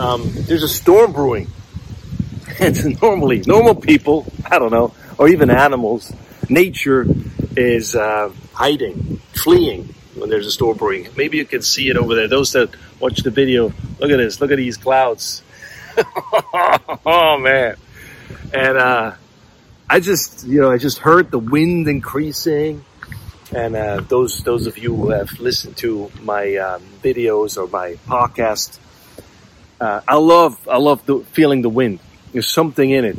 There's a storm brewing. And normally, normal people, I don't know, or even animals, nature is hiding, fleeing when there's a storm brewing. Maybe you can see it over there. Those that watch the video, look at this. Look at these clouds. Oh, man. And I just heard the wind increasing. And those of you who have listened to my videos or my podcast, I love feeling the wind. There's something in it.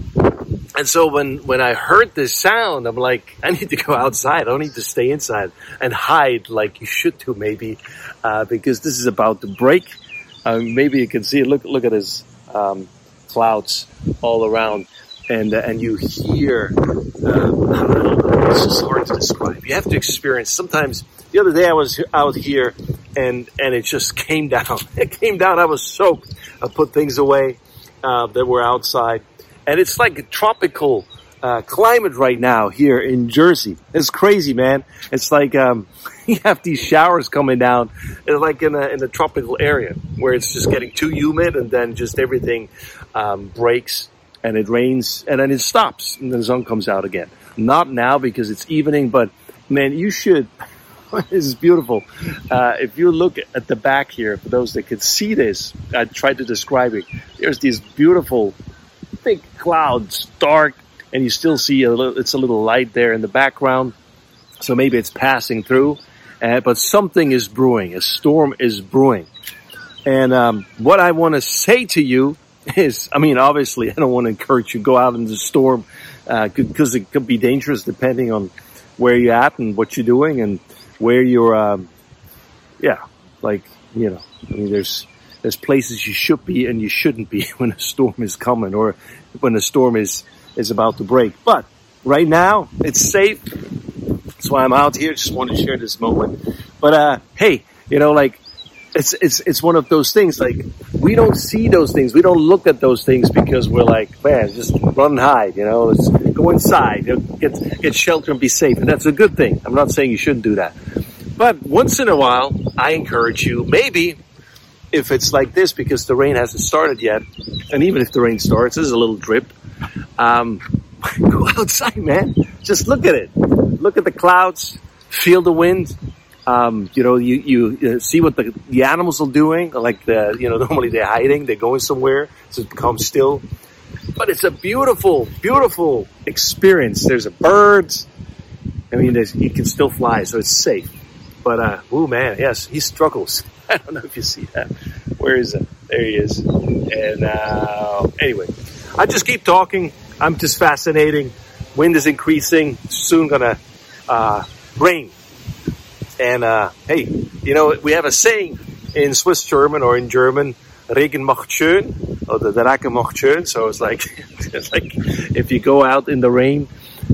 And so when I heard this sound, I'm like, I need to go outside. I don't need to stay inside and hide like you should do maybe, because this is about to break. Maybe you can see it. Look at this clouds all around, and you hear. It's just hard to describe. You have to experience. Sometimes, the other day I was out here and it just came down. It came down. I was soaked. I put things away that were outside. And it's like a tropical climate right now here in Jersey. It's crazy, man. It's like you have these showers coming down, like in a tropical area where it's just getting too humid and then just everything breaks and it rains and then it stops and the sun comes out again. Not now because it's evening, but man, you should. This is beautiful. If you look at the back here, for those that could see this, I tried to describe it. There's these beautiful thick clouds, dark, and you still see it's a little light there in the background. So maybe it's passing through, but something is brewing. A storm is brewing. And what I want to say to you is, I mean, obviously, I don't want to encourage you to go out in the storm because it could be dangerous depending on where you're at and what you're doing and where you're, there's places you should be and you shouldn't be when a storm is coming or when a storm is about to break. But right now, it's safe. That's why I'm out here. Just want to share this moment. But hey, it's one of those things. Like, we don't see those things. We don't look at those things because we're like, man, just run and hide. Let's go inside, get shelter and be safe. And that's a good thing. I'm not saying you shouldn't do that. But once in a while, I encourage you, maybe, if it's like this, because the rain hasn't started yet, and even if the rain starts, there's a little drip, go outside, man. Just look at it. Look at the clouds, feel the wind. You see what the animals are doing. Like, normally they're hiding, they're going somewhere to become still. But it's a beautiful, beautiful experience. There's birds. I mean, he can still fly, so it's safe. But, oh man, yes, he struggles. I don't know if you see that. Where is it? There he is. And anyway, I just keep talking. I'm just fascinating. Wind is increasing. Soon gonna rain. And hey, we have a saying in Swiss German or in German, Regen macht schön, or the Regen macht schön. So it's like, if you go out in the rain,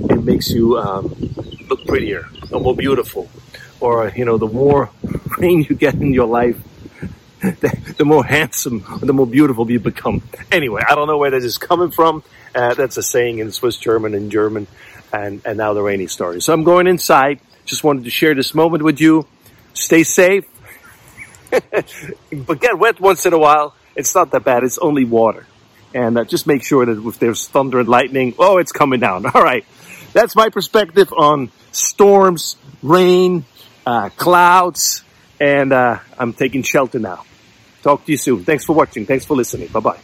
it makes you look prettier or more beautiful. Or, the more rain you get in your life, the more handsome, the more beautiful you become. Anyway, I don't know where that is coming from. That's a saying in Swiss German and German. And now the rainy started. So I'm going inside. Just wanted to share this moment with you. Stay safe. But get wet once in a while. It's not that bad. It's only water. And just make sure that if there's thunder and lightning, oh, it's coming down. All right. That's my perspective on storms, rain, clouds, and I'm taking shelter now. Talk to you soon. Thanks for watching. Thanks for listening. Bye-bye.